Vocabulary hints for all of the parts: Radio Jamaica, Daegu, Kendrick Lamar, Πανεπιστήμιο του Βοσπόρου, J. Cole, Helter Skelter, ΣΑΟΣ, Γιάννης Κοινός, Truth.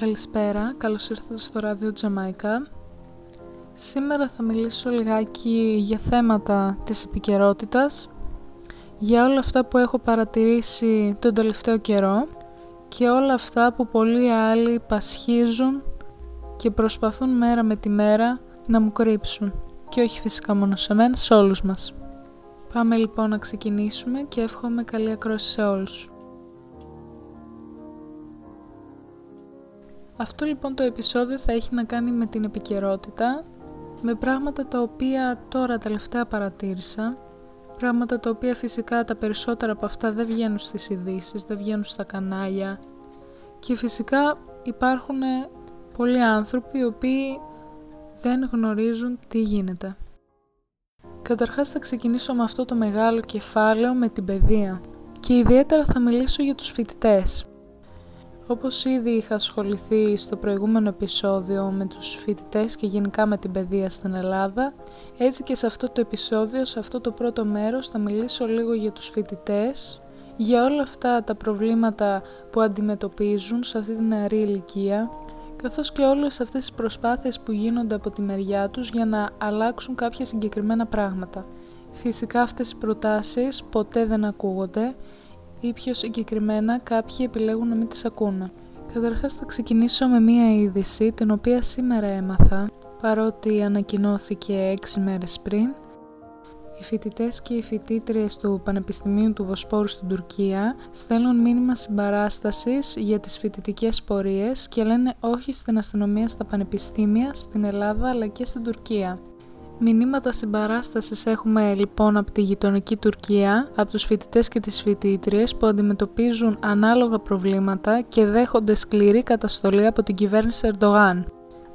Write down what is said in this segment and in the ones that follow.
Καλησπέρα, καλώς ήρθατε στο Radio Jamaica. Σήμερα θα μιλήσω λιγάκι για θέματα της επικαιρότητας, για όλα αυτά που έχω παρατηρήσει τον τελευταίο καιρό και όλα αυτά που πολλοί άλλοι πασχίζουν και προσπαθούν μέρα με τη μέρα να μου κρύψουν. Και όχι φυσικά μόνο σε μένα, σε όλους μας. Πάμε λοιπόν να ξεκινήσουμε και εύχομαι καλή ακρόαση σε όλους. Αυτό λοιπόν το επεισόδιο θα έχει να κάνει με την επικαιρότητα, με πράγματα τα οποία τώρα τελευταία παρατήρησα, πράγματα τα οποία φυσικά τα περισσότερα από αυτά δεν βγαίνουν στις ειδήσεις, δεν βγαίνουν στα κανάλια και φυσικά υπάρχουν πολλοί άνθρωποι οι οποίοι δεν γνωρίζουν τι γίνεται. Καταρχάς θα ξεκινήσω με αυτό το μεγάλο κεφάλαιο με την παιδεία και ιδιαίτερα θα μιλήσω για τους φοιτητές. Όπως ήδη είχα ασχοληθεί στο προηγούμενο επεισόδιο με τους φοιτητές και γενικά με την παιδεία στην Ελλάδα, έτσι και σε αυτό το επεισόδιο, σε αυτό το πρώτο μέρος, θα μιλήσω λίγο για τους φοιτητές, για όλα αυτά τα προβλήματα που αντιμετωπίζουν σε αυτή την νεαρή ηλικία, καθώς και όλες αυτές τις προσπάθειες που γίνονται από τη μεριά τους για να αλλάξουν κάποια συγκεκριμένα πράγματα. Φυσικά αυτές οι προτάσεις ποτέ δεν ακούγονται, ή πιο συγκεκριμένα κάποιοι επιλέγουν να μην τις ακούνε. Καταρχάς θα ξεκινήσω με μία είδηση την οποία σήμερα έμαθα, παρότι ανακοινώθηκε 6 μέρες πριν. Οι φοιτητές και οι φοιτήτριες του Πανεπιστημίου του Βοσπόρου στην Τουρκία στέλνουν μήνυμα συμπαράστασης για τις φοιτητικές πορείες και λένε όχι στην αστυνομία στα πανεπιστήμια, στην Ελλάδα αλλά και στην Τουρκία. Μηνύματα συμπαράστασης έχουμε λοιπόν από τη γειτονική Τουρκία, από τους φοιτητές και τις φοιτήτριες που αντιμετωπίζουν ανάλογα προβλήματα και δέχονται σκληρή καταστολή από την κυβέρνηση Ερντογάν.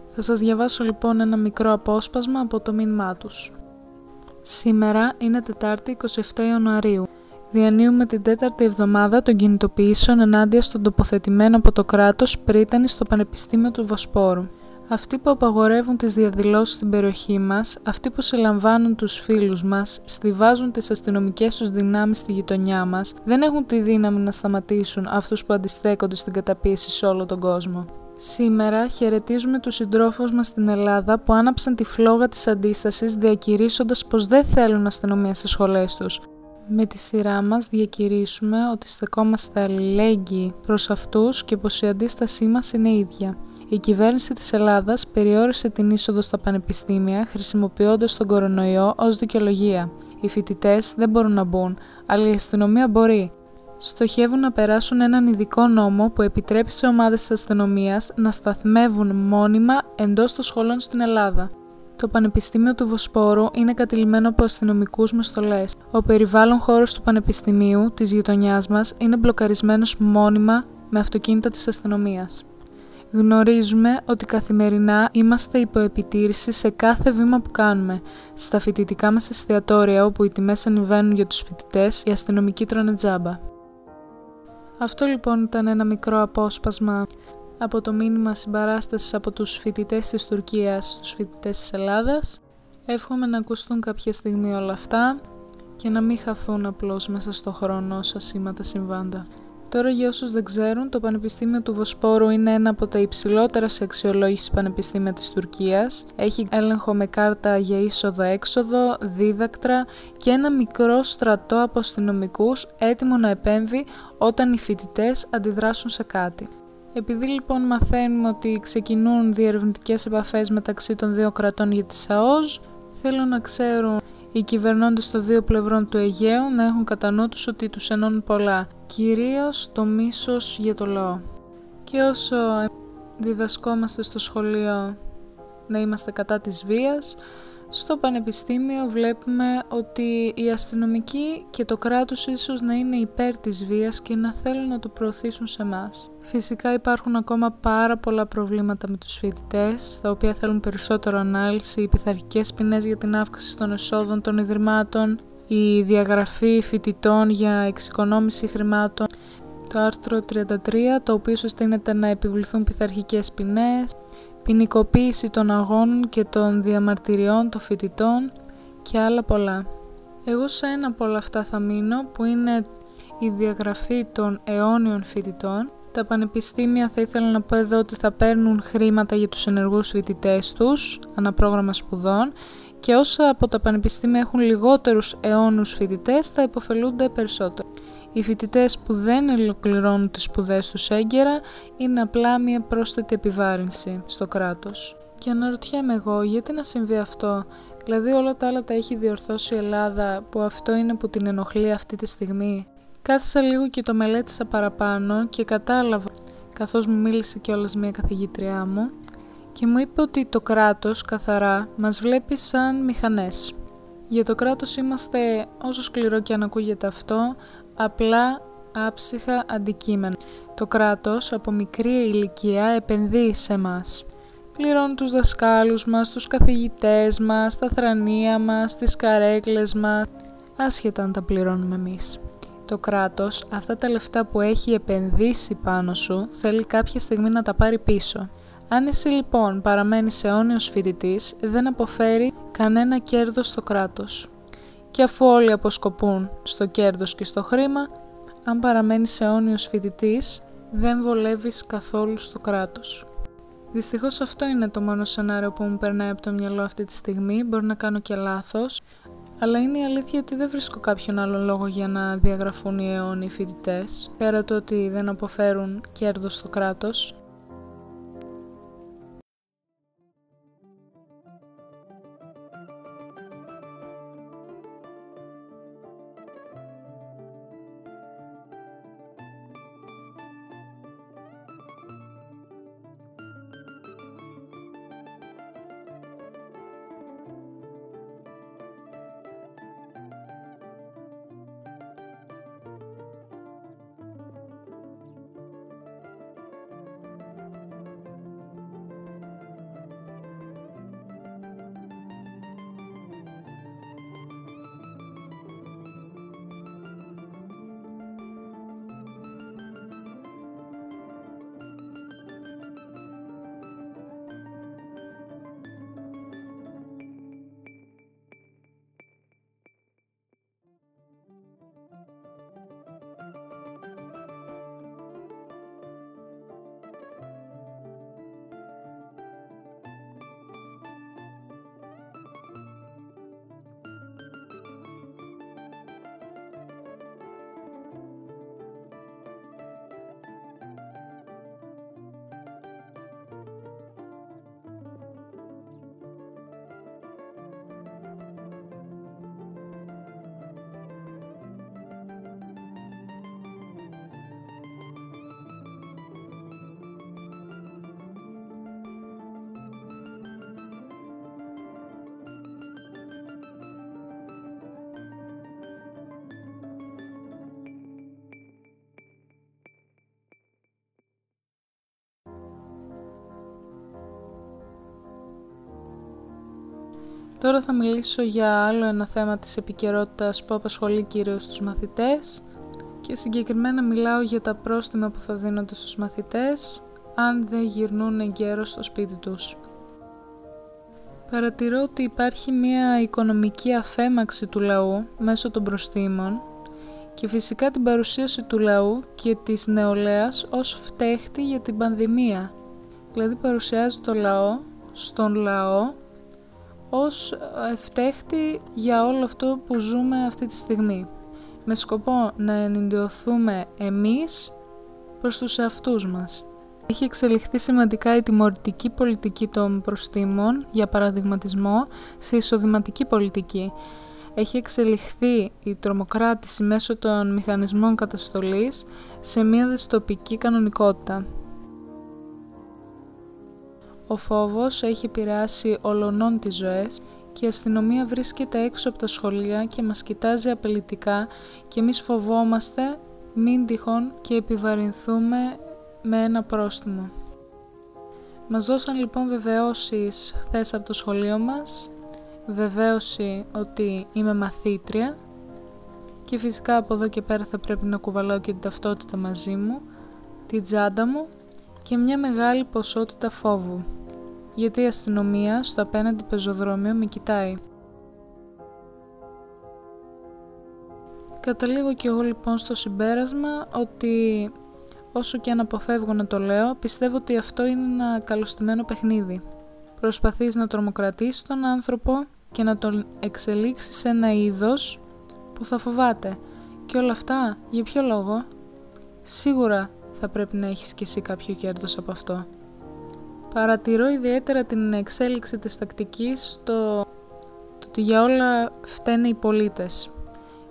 Θα σας διαβάσω λοιπόν ένα μικρό απόσπασμα από το μήνυμά τους. Σήμερα είναι Τετάρτη 27 Ιανουαρίου. Διανύουμε την τέταρτη εβδομάδα των κινητοποιήσεων ενάντια στον τοποθετημένο από το κράτος πρίτανη στο Πανεπιστήμιο του Βοσπόρου. Αυτοί που απαγορεύουν τις διαδηλώσεις στην περιοχή μας, αυτοί που συλλαμβάνουν τους φίλους μας, στιβάζουν τις αστυνομικές τους δυνάμεις στη γειτονιά μας, δεν έχουν τη δύναμη να σταματήσουν αυτούς που αντιστέκονται στην καταπίεση σε όλο τον κόσμο. Σήμερα χαιρετίζουμε τους συντρόφους μας στην Ελλάδα που άναψαν τη φλόγα της αντίστασης διακηρύσσοντας πως δεν θέλουν αστυνομία στις σχολές τους. Με τη σειρά μας διακηρύσουμε ότι στεκόμαστε αλληλέγγυοι προς αυτούς και πως η αντίστασή μας είναι ίδια. Η κυβέρνηση της Ελλάδας περιόρισε την είσοδο στα πανεπιστήμια χρησιμοποιώντας τον κορονοϊό ως δικαιολογία. Οι φοιτητές δεν μπορούν να μπουν, αλλά η αστυνομία μπορεί. Στοχεύουν να περάσουν έναν ειδικό νόμο που επιτρέπει σε ομάδες της αστυνομίας να σταθμεύουν μόνιμα εντός των σχολών στην Ελλάδα. Το Πανεπιστήμιο του Βοσπόρου είναι κατηλημμένο από αστυνομικούς μεστολές. Ο περιβάλλον χώρος του Πανεπιστημίου, της γειτονιάς μας, είναι μπλοκαρισμένος μόνιμα με αυτοκίνητα της αστυνομίας. Γνωρίζουμε ότι καθημερινά είμαστε υπό επιτήρηση σε κάθε βήμα που κάνουμε. Στα φοιτητικά μας εστιατόρια, όπου οι τιμές ανεβαίνουν για τους φοιτητές, οι αστυνομικοί τρώνε τζάμπα. Αυτό λοιπόν ήταν ένα μικρό απόσπασμα από το μήνυμα συμπαράστασης από τους φοιτητές της Τουρκίας στους φοιτητές της Ελλάδας. Εύχομαι να ακουστούν κάποια στιγμή όλα αυτά και να μην χαθούν απλώς μέσα στο χρόνο όσα σήματα συμβάντα. Τώρα για όσους δεν ξέρουν, το Πανεπιστήμιο του Βοσπόρου είναι ένα από τα υψηλότερα σε αξιολόγηση πανεπιστήμια της Τουρκίας. Έχει έλεγχο με κάρτα για είσοδο-έξοδο, δίδακτρα και ένα μικρό στρατό από αστυνομικούς έτοιμο να επέμβει όταν οι φοιτητές αντιδράσουν σε κάτι. Επειδή λοιπόν μαθαίνουμε ότι ξεκινούν διερευνητικές επαφές μεταξύ των δύο κρατών για τη ΣΑΟΣ, θέλω να ξέρουν οι κυβερνώντες των δύο πλευρών του Αιγαίου να έχουν κατά νου τους ότι τους ενώνουν πολλά, κυρίως το μίσος για το λαό. Και όσο διδασκόμαστε στο σχολείο να είμαστε κατά της βίας, στο πανεπιστήμιο βλέπουμε ότι οι αστυνομικοί και το κράτος ίσως να είναι υπέρ της βίας και να θέλουν να το προωθήσουν σε εμάς. Φυσικά υπάρχουν ακόμα πάρα πολλά προβλήματα με τους φοιτητές, τα οποία θέλουν περισσότερο ανάλυση, οι πειθαρχικές ποινές για την αύξηση των εσόδων των ιδρυμάτων, η διαγραφή φοιτητών για εξοικονόμηση χρημάτων, το άρθρο 33, το οποίο συστήνεται να επιβληθούν πειθαρχικές ποινές, ποινικοποίηση των αγώνων και των διαμαρτυριών των φοιτητών και άλλα πολλά. Εγώ σε ένα από όλα αυτά θα μείνω που είναι η διαγραφή των αιώνιων φοιτητών, Τα πανεπιστήμια θα ήθελα να πω εδώ ότι θα παίρνουν χρήματα για τους ενεργούς φοιτητές τους, αναπρόγραμμα σπουδών, και όσα από τα πανεπιστήμια έχουν λιγότερους αιώνους φοιτητές θα υποφελούνται περισσότερο. Οι φοιτητές που δεν ολοκληρώνουν τις σπουδές τους έγκαιρα είναι απλά μια πρόσθετη επιβάρυνση στο κράτος. Και αναρωτιέμαι εγώ γιατί να συμβεί αυτό. Δηλαδή όλα τα άλλα τα έχει διορθώσει η Ελλάδα που αυτό είναι που την ενοχλεί αυτή τη στιγμή. Κάθισα λίγο και το μελέτησα παραπάνω και κατάλαβα, καθώς μου μίλησε κιόλας μια καθηγήτριά μου και μου είπε ότι το κράτος καθαρά μας βλέπει σαν μηχανές. Για το κράτος είμαστε, όσο σκληρό και αν ακούγεται αυτό, απλά άψυχα αντικείμενα. Το κράτος από μικρή ηλικία επενδύει σε μας. Πληρώνει τους δασκάλους μας, τους καθηγητές μας, τα θρανία μας, τις καρέκλες μας, άσχετα αν τα πληρώνουμε εμείς. Το κράτος αυτά τα λεφτά που έχει επενδύσει πάνω σου θέλει κάποια στιγμή να τα πάρει πίσω. Αν εσύ λοιπόν παραμένεις αιώνιος φοιτητής, δεν αποφέρει κανένα κέρδος στο κράτος. Και αφού όλοι αποσκοπούν στο κέρδος και στο χρήμα, αν παραμένεις αιώνιος φοιτητής, δεν βολεύεις καθόλου στο κράτος. Δυστυχώς αυτό είναι το μόνο σενάριο που μου περνάει από το μυαλό αυτή τη στιγμή, μπορώ να κάνω και λάθος, αλλά είναι η αλήθεια ότι δεν βρίσκω κάποιον άλλο λόγο για να διαγραφούν οι αιώνιοι φοιτητές, πέρα το ότι δεν αποφέρουν κέρδος στο κράτος. Τώρα θα μιλήσω για άλλο ένα θέμα της επικαιρότητας που απασχολεί κυρίως τους μαθητές και συγκεκριμένα μιλάω για τα πρόστιμα που θα δίνονται στους μαθητές αν δεν γυρνούν εγκαίρως στο σπίτι τους. Παρατηρώ ότι υπάρχει μια οικονομική αφέμαξη του λαού μέσω των προστίμων και φυσικά την παρουσίαση του λαού και της νεολαίας ως φταίχτη για την πανδημία. Δηλαδή παρουσιάζει το λαό στον λαό ως ευτέχτη για όλο αυτό που ζούμε αυτή τη στιγμή, με σκοπό να ενηντιωθούμε εμείς προς τους εαυτούς μας. Έχει εξελιχθεί σημαντικά η τιμωρητική πολιτική των προστίμων για παραδειγματισμό σε εισοδηματική πολιτική. Έχει εξελιχθεί η τρομοκράτηση μέσω των μηχανισμών καταστολής σε μια δυστοπική κανονικότητα. Ο φόβος έχει επηρεάσει ολονών τις ζωές και η αστυνομία βρίσκεται έξω από τα σχολεία και μας κοιτάζει απειλητικά και εμείς φοβόμαστε μην τυχόν και επιβαρυνθούμε με ένα πρόστιμο. Μας δώσαν λοιπόν βεβαιώσεις χθες από το σχολείο μας, βεβαίωση ότι είμαι μαθήτρια και φυσικά από εδώ και πέρα θα πρέπει να κουβαλάω και την ταυτότητα μαζί μου, την τσάντα μου και μια μεγάλη ποσότητα φόβου. Γιατί η αστυνομία στο απέναντι πεζοδρόμιο με κοιτάει. Καταλήγω κι εγώ λοιπόν στο συμπέρασμα ότι όσο και αν αποφεύγω να το λέω, πιστεύω ότι αυτό είναι ένα καλωστημένο παιχνίδι. Προσπαθείς να τρομοκρατήσεις τον άνθρωπο και να τον εξελίξεις σε ένα είδος που θα φοβάται. Και όλα αυτά, για ποιο λόγο? Σίγουρα θα πρέπει να έχεις κι εσύ κάποιο κέρδος από αυτό. Παρατηρώ ιδιαίτερα την εξέλιξη της τακτικής στο ότι για όλα φταίνε οι πολίτες.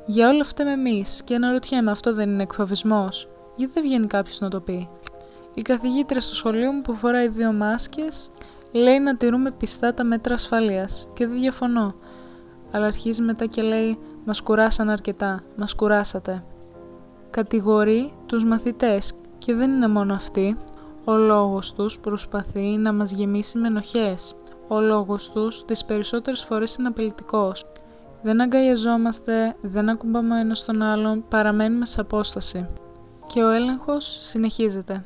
Για όλα φταίμε εμείς και αναρωτιέμαι, αυτό δεν είναι εκφοβισμός? Γιατί δεν βγαίνει κάποιος να το πει? Η καθηγήτρια στο σχολείο μου που φοράει 2 μάσκες λέει να τηρούμε πιστά τα μέτρα ασφαλείας και δεν διαφωνώ. Αλλά αρχίζει μετά και λέει «Μας κουράσαν αρκετά, μας κουράσατε». Κατηγορεί τους μαθητές και δεν είναι μόνο αυτοί. Ο λόγος τους προσπαθεί να μας γεμίσει με ενοχές. Ο λόγος τους τις περισσότερες φορές είναι απειλητικός. Δεν αγκαλιαζόμαστε, δεν ακουμπάμε ένα στον άλλον, παραμένουμε σε απόσταση. Και ο έλεγχος συνεχίζεται.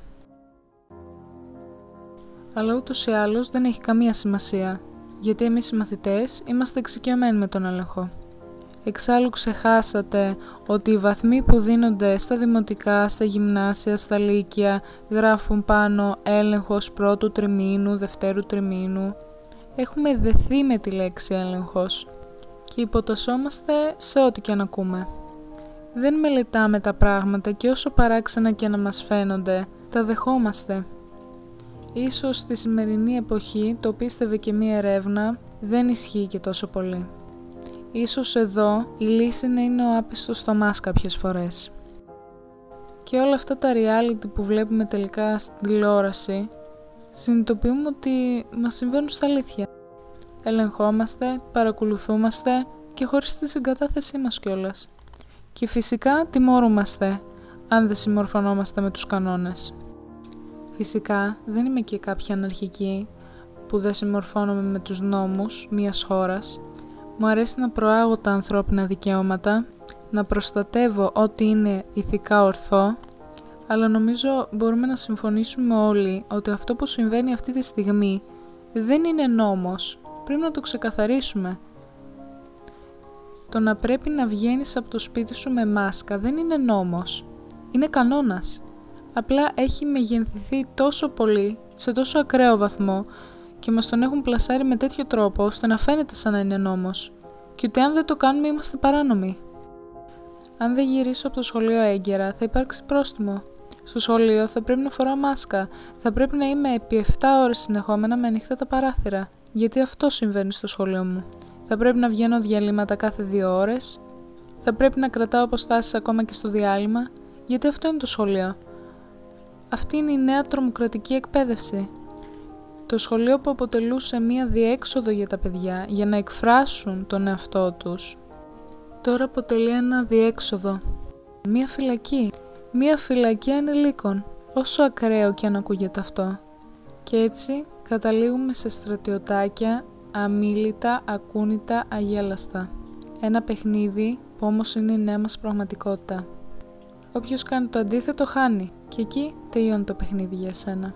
Αλλά ούτως ή άλλως δεν έχει καμία σημασία, γιατί εμείς οι μαθητές είμαστε εξοικειωμένοι με τον έλεγχο. Εξάλλου ξεχάσατε ότι οι βαθμοί που δίνονται στα δημοτικά, στα γυμνάσια, στα λύκεια γράφουν πάνω έλεγχος 1ου τριμήνου, 2ου τριμήνου. Έχουμε δεθεί με τη λέξη έλεγχος και υποτασσόμαστε σε ό,τι και αν ακούμε. Δεν μελετάμε τα πράγματα και όσο παράξενα και να μας φαίνονται, τα δεχόμαστε. Ίσως στη σημερινή εποχή, το πίστευε και μία ερεύνα, δεν ισχύει και τόσο πολύ. Ίσως εδώ η λύση να είναι ο άπιστος στομάς κάποιες φορές. Και όλα αυτά τα reality που βλέπουμε τελικά στην τηλεόραση, συνειδητοποιούμε ότι μας συμβαίνουν στα αλήθεια. Ελεγχόμαστε, παρακολουθούμαστε και χωρίς τη συγκατάθεσή μας κιόλας. Και φυσικά τιμωρούμαστε, αν δεν συμμορφωνόμαστε με τους κανόνες. Φυσικά δεν είμαι και κάποια αναρχική που δεν συμμορφώνομαι με τους νόμους μιας χώρας. Μου αρέσει να προάγω τα ανθρώπινα δικαιώματα, να προστατεύω ό,τι είναι ηθικά ορθό, αλλά νομίζω μπορούμε να συμφωνήσουμε όλοι ότι αυτό που συμβαίνει αυτή τη στιγμή δεν είναι νόμος, πρέπει να το ξεκαθαρίσουμε. Το να πρέπει να βγαίνεις από το σπίτι σου με μάσκα δεν είναι νόμος, είναι κανόνας. Απλά έχει μεγενθηθεί τόσο πολύ, σε τόσο ακραίο βαθμό, και μας τον έχουν πλασάρει με τέτοιο τρόπο ώστε να φαίνεται σαν να είναι νόμος. Και ούτε αν δεν το κάνουμε είμαστε παράνομοι. Αν δεν γυρίσω από το σχολείο έγκαιρα θα υπάρξει πρόστιμο. Στο σχολείο θα πρέπει να φοράω μάσκα, θα πρέπει να είμαι επί 7 ώρες συνεχόμενα με ανοιχτά τα παράθυρα, γιατί αυτό συμβαίνει στο σχολείο μου. Θα πρέπει να βγαίνω διαλύματα κάθε 2 ώρες, θα πρέπει να κρατάω αποστάσεις ακόμα και στο διάλειμμα, γιατί αυτό είναι το σχολείο. Αυτή είναι η νέα τρομοκρατική εκπαίδευση. Το σχολείο που αποτελούσε μία διέξοδο για τα παιδιά για να εκφράσουν τον εαυτό τους, τώρα αποτελεί ένα διέξοδο. Μία φυλακή. Μία φυλακή ανηλίκων, όσο ακραίο και αν ακούγεται αυτό. Και έτσι καταλήγουμε σε στρατιωτάκια, αμίλητα, ακούνητα, αγέλαστα. Ένα παιχνίδι που όμως είναι η νέα μας πραγματικότητα. Όποιος κάνει το αντίθετο χάνει και εκεί τελειώνει το παιχνίδι για σένα.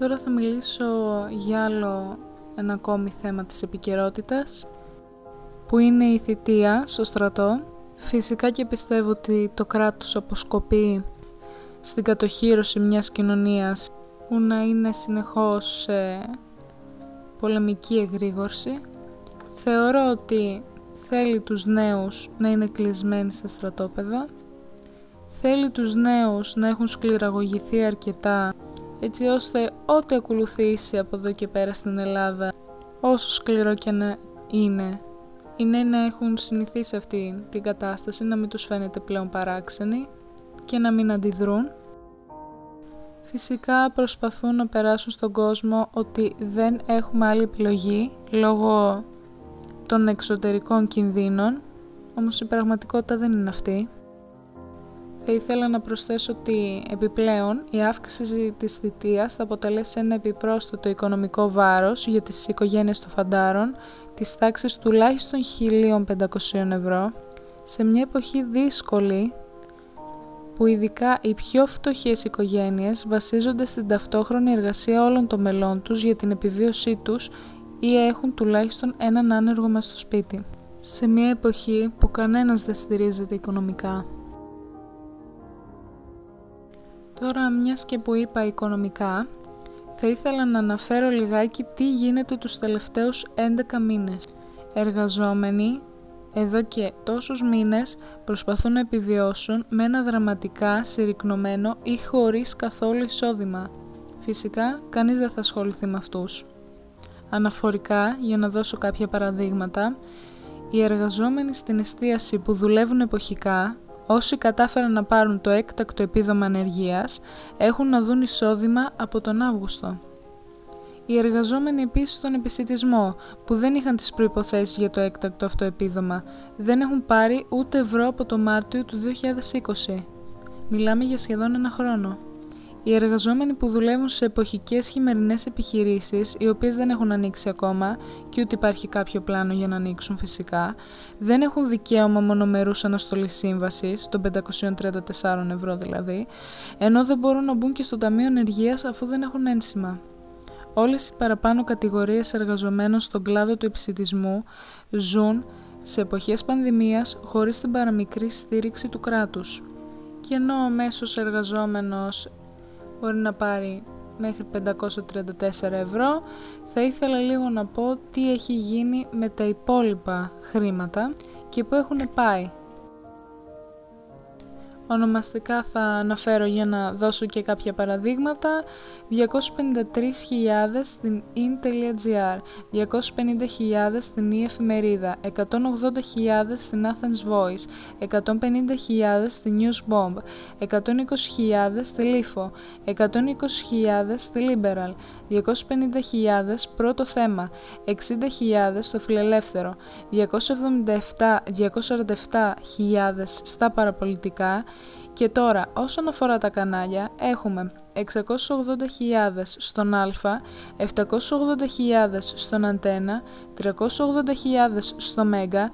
Τώρα θα μιλήσω για άλλο ένα ακόμη θέμα της επικαιρότητας, που είναι η θητεία στο στρατό. Φυσικά και πιστεύω ότι το κράτος αποσκοπεί στην κατοχύρωση μιας κοινωνίας που να είναι συνεχώς σε πολεμική εγρήγορση. Θεωρώ ότι θέλει τους νέους να είναι κλεισμένοι σε στρατόπεδα, θέλει τους νέους να έχουν σκληραγωγηθεί αρκετά, έτσι ώστε ό,τι ακολουθήσει από εδώ και πέρα στην Ελλάδα, όσο σκληρό και να είναι, οι νέοι να έχουν συνηθίσει αυτή την κατάσταση, να μην τους φαίνεται πλέον παράξενοι και να μην αντιδρούν. Φυσικά προσπαθούν να περάσουν στον κόσμο ότι δεν έχουμε άλλη επιλογή λόγω των εξωτερικών κινδύνων, όμως η πραγματικότητα δεν είναι αυτή. Θα ήθελα να προσθέσω ότι επιπλέον η αύξηση της θητείας θα αποτελέσει ένα επιπρόσθετο οικονομικό βάρος για τις οικογένειες των φαντάρων της τάξης τουλάχιστον 1.500 ευρώ σε μια εποχή δύσκολη που ειδικά οι πιο φτωχές οικογένειες βασίζονται στην ταυτόχρονη εργασία όλων των μελών τους για την επιβίωσή τους ή έχουν τουλάχιστον έναν άνεργο μες στο σπίτι. Σε μια εποχή που κανένας δεν στηρίζεται οικονομικά. Τώρα, μιας και που είπα οικονομικά, θα ήθελα να αναφέρω λιγάκι τι γίνεται τους τελευταίους 11 μήνες. Εργαζόμενοι εδώ και τόσους μήνες προσπαθούν να επιβιώσουν με ένα δραματικά συρρυκνωμένο ή χωρίς καθόλου εισόδημα. Φυσικά, κανείς δεν θα ασχοληθεί με αυτούς. Αναφορικά, για να δώσω κάποια παραδείγματα, οι εργαζόμενοι στην εστίαση που δουλεύουν εποχικά, όσοι κατάφεραν να πάρουν το έκτακτο επίδομα ανεργίας, έχουν να δουν εισόδημα από τον Αύγουστο. Οι εργαζόμενοι επίσης στον επισιτισμό, που δεν είχαν τις προϋποθέσεις για το έκτακτο αυτό επίδομα, δεν έχουν πάρει ούτε ευρώ από το Μάρτιο του 2020. Μιλάμε για σχεδόν ένα χρόνο. Οι εργαζόμενοι που δουλεύουν σε εποχικές χειμερινές επιχειρήσεις, οι οποίες δεν έχουν ανοίξει ακόμα και ούτε υπάρχει κάποιο πλάνο για να ανοίξουν φυσικά, δεν έχουν δικαίωμα μονομερούς αναστολής σύμβασης, των 534 ευρώ δηλαδή, ενώ δεν μπορούν να μπουν και στο Ταμείο Ενεργείας αφού δεν έχουν ένσημα. Όλες οι παραπάνω κατηγορίες εργαζομένων στον κλάδο του επισιτισμού ζουν σε εποχές πανδημίας χωρίς την παραμικρή στήριξη του κράτους. Και ενώ ο μέσος εργαζόμενος μπορεί να πάρει μέχρι 534 ευρώ, θα ήθελα λίγο να πω τι έχει γίνει με τα υπόλοιπα χρήματα και πού έχουν πάει. Ονομαστικά θα αναφέρω για να δώσω και κάποια παραδείγματα. 253.000 στην in.gr, 250.000 στην e-εφημερίδα, 180.000 στην Athens Voice, 150.000 στη News Bomb, 120.000 στη Λίφο, 120.000 στη Liberal, 250.000 πρώτο θέμα, 60.000 στο Φιλελεύθερο, 247.000 στα Παραπολιτικά. Και τώρα, όσον αφορά τα κανάλια, έχουμε 680.000 στον Α, 780.000 στον Αντένα, 380.000 στο Μέγα,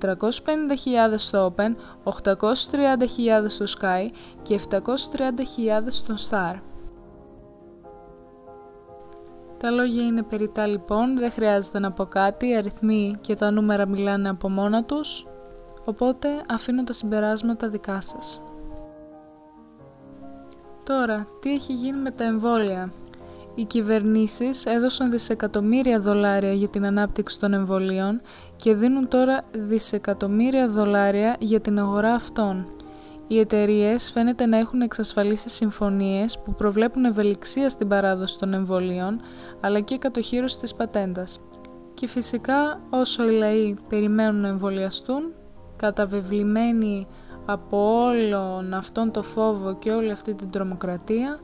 450.000 στο Open, 830.000 στο Sky και 730.000 στον Star. Τα λόγια είναι περιττά λοιπόν, δεν χρειάζεται να πω κάτι, οι αριθμοί και τα νούμερα μιλάνε από μόνα τους, οπότε αφήνω τα συμπεράσματα δικά σας. Τώρα, τι έχει γίνει με τα εμβόλια. Οι κυβερνήσεις έδωσαν δισεκατομμύρια δολάρια για την ανάπτυξη των εμβολίων και δίνουν τώρα δισεκατομμύρια δολάρια για την αγορά αυτών. Οι εταιρείες φαίνεται να έχουν εξασφαλίσει συμφωνίες που προβλέπουν ευελιξία στην παράδοση των εμβολίων, αλλά και κατοχύρωση της πατέντας. Και φυσικά, όσο οι λαοί περιμένουν να εμβολιαστούν, καταβεβλημένοι από όλον αυτόν το φόβο και όλη αυτή την τρομοκρατία,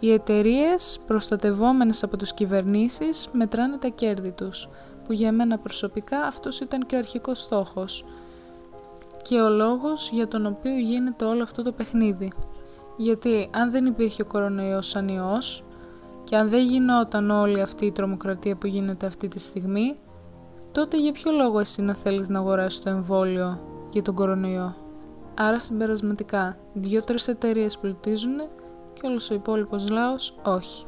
οι εταιρείες προστατευόμενες από τις κυβερνήσεις μετράνε τα κέρδη τους, που για μένα προσωπικά αυτός ήταν και ο αρχικός στόχος και ο λόγος για τον οποίο γίνεται όλο αυτό το παιχνίδι. Γιατί αν δεν υπήρχε ο κορονοϊός σαν ιός και αν δεν γινόταν όλη αυτή η τρομοκρατία που γίνεται αυτή τη στιγμή, τότε για ποιο λόγο εσύ να θέλεις να αγοράσεις το εμβόλιο για τον κορονοϊό? Άρα συμπερασματικά, 2-3 εταιρείες πλουτίζουν και όλος ο υπόλοιπος λαός όχι.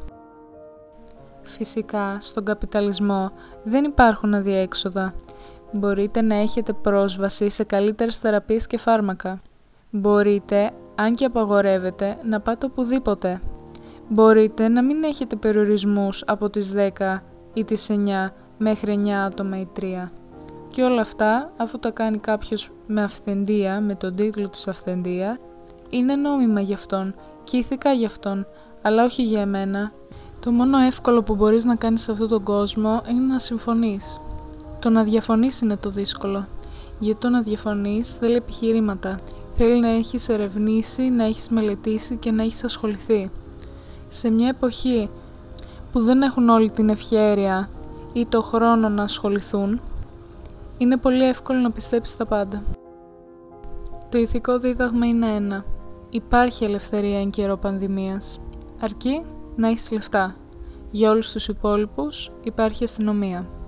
Φυσικά, στον καπιταλισμό δεν υπάρχουν αδιέξοδα. Μπορείτε να έχετε πρόσβαση σε καλύτερες θεραπείες και φάρμακα. Μπορείτε, αν και απαγορεύετε, να πάτε οπουδήποτε. Μπορείτε να μην έχετε περιορισμούς από τις 10 ή τις 9 μέχρι 9 άτομα ή 3. Και όλα αυτά, αφού τα κάνει κάποιος με αυθεντία, με τον τίτλο της αυθεντία, είναι νόμιμα για αυτόν και ηθικά για αυτόν, αλλά όχι για εμένα. Το μόνο εύκολο που μπορείς να κάνεις σε αυτόν τον κόσμο είναι να συμφωνείς. Το να διαφωνείς είναι το δύσκολο, γιατί το να διαφωνείς θέλει επιχειρήματα. Θέλει να έχεις ερευνήσει, να έχεις μελετήσει και να έχεις ασχοληθεί. Σε μια εποχή που δεν έχουν όλη την ευχέρεια ή το χρόνο να ασχοληθούν, είναι πολύ εύκολο να πιστέψεις τα πάντα. Το ηθικό δίδαγμα είναι ένα. Υπάρχει ελευθερία εν καιρό πανδημίας. Αρκεί να έχεις λεφτά. Για όλους τους υπόλοιπους υπάρχει αστυνομία.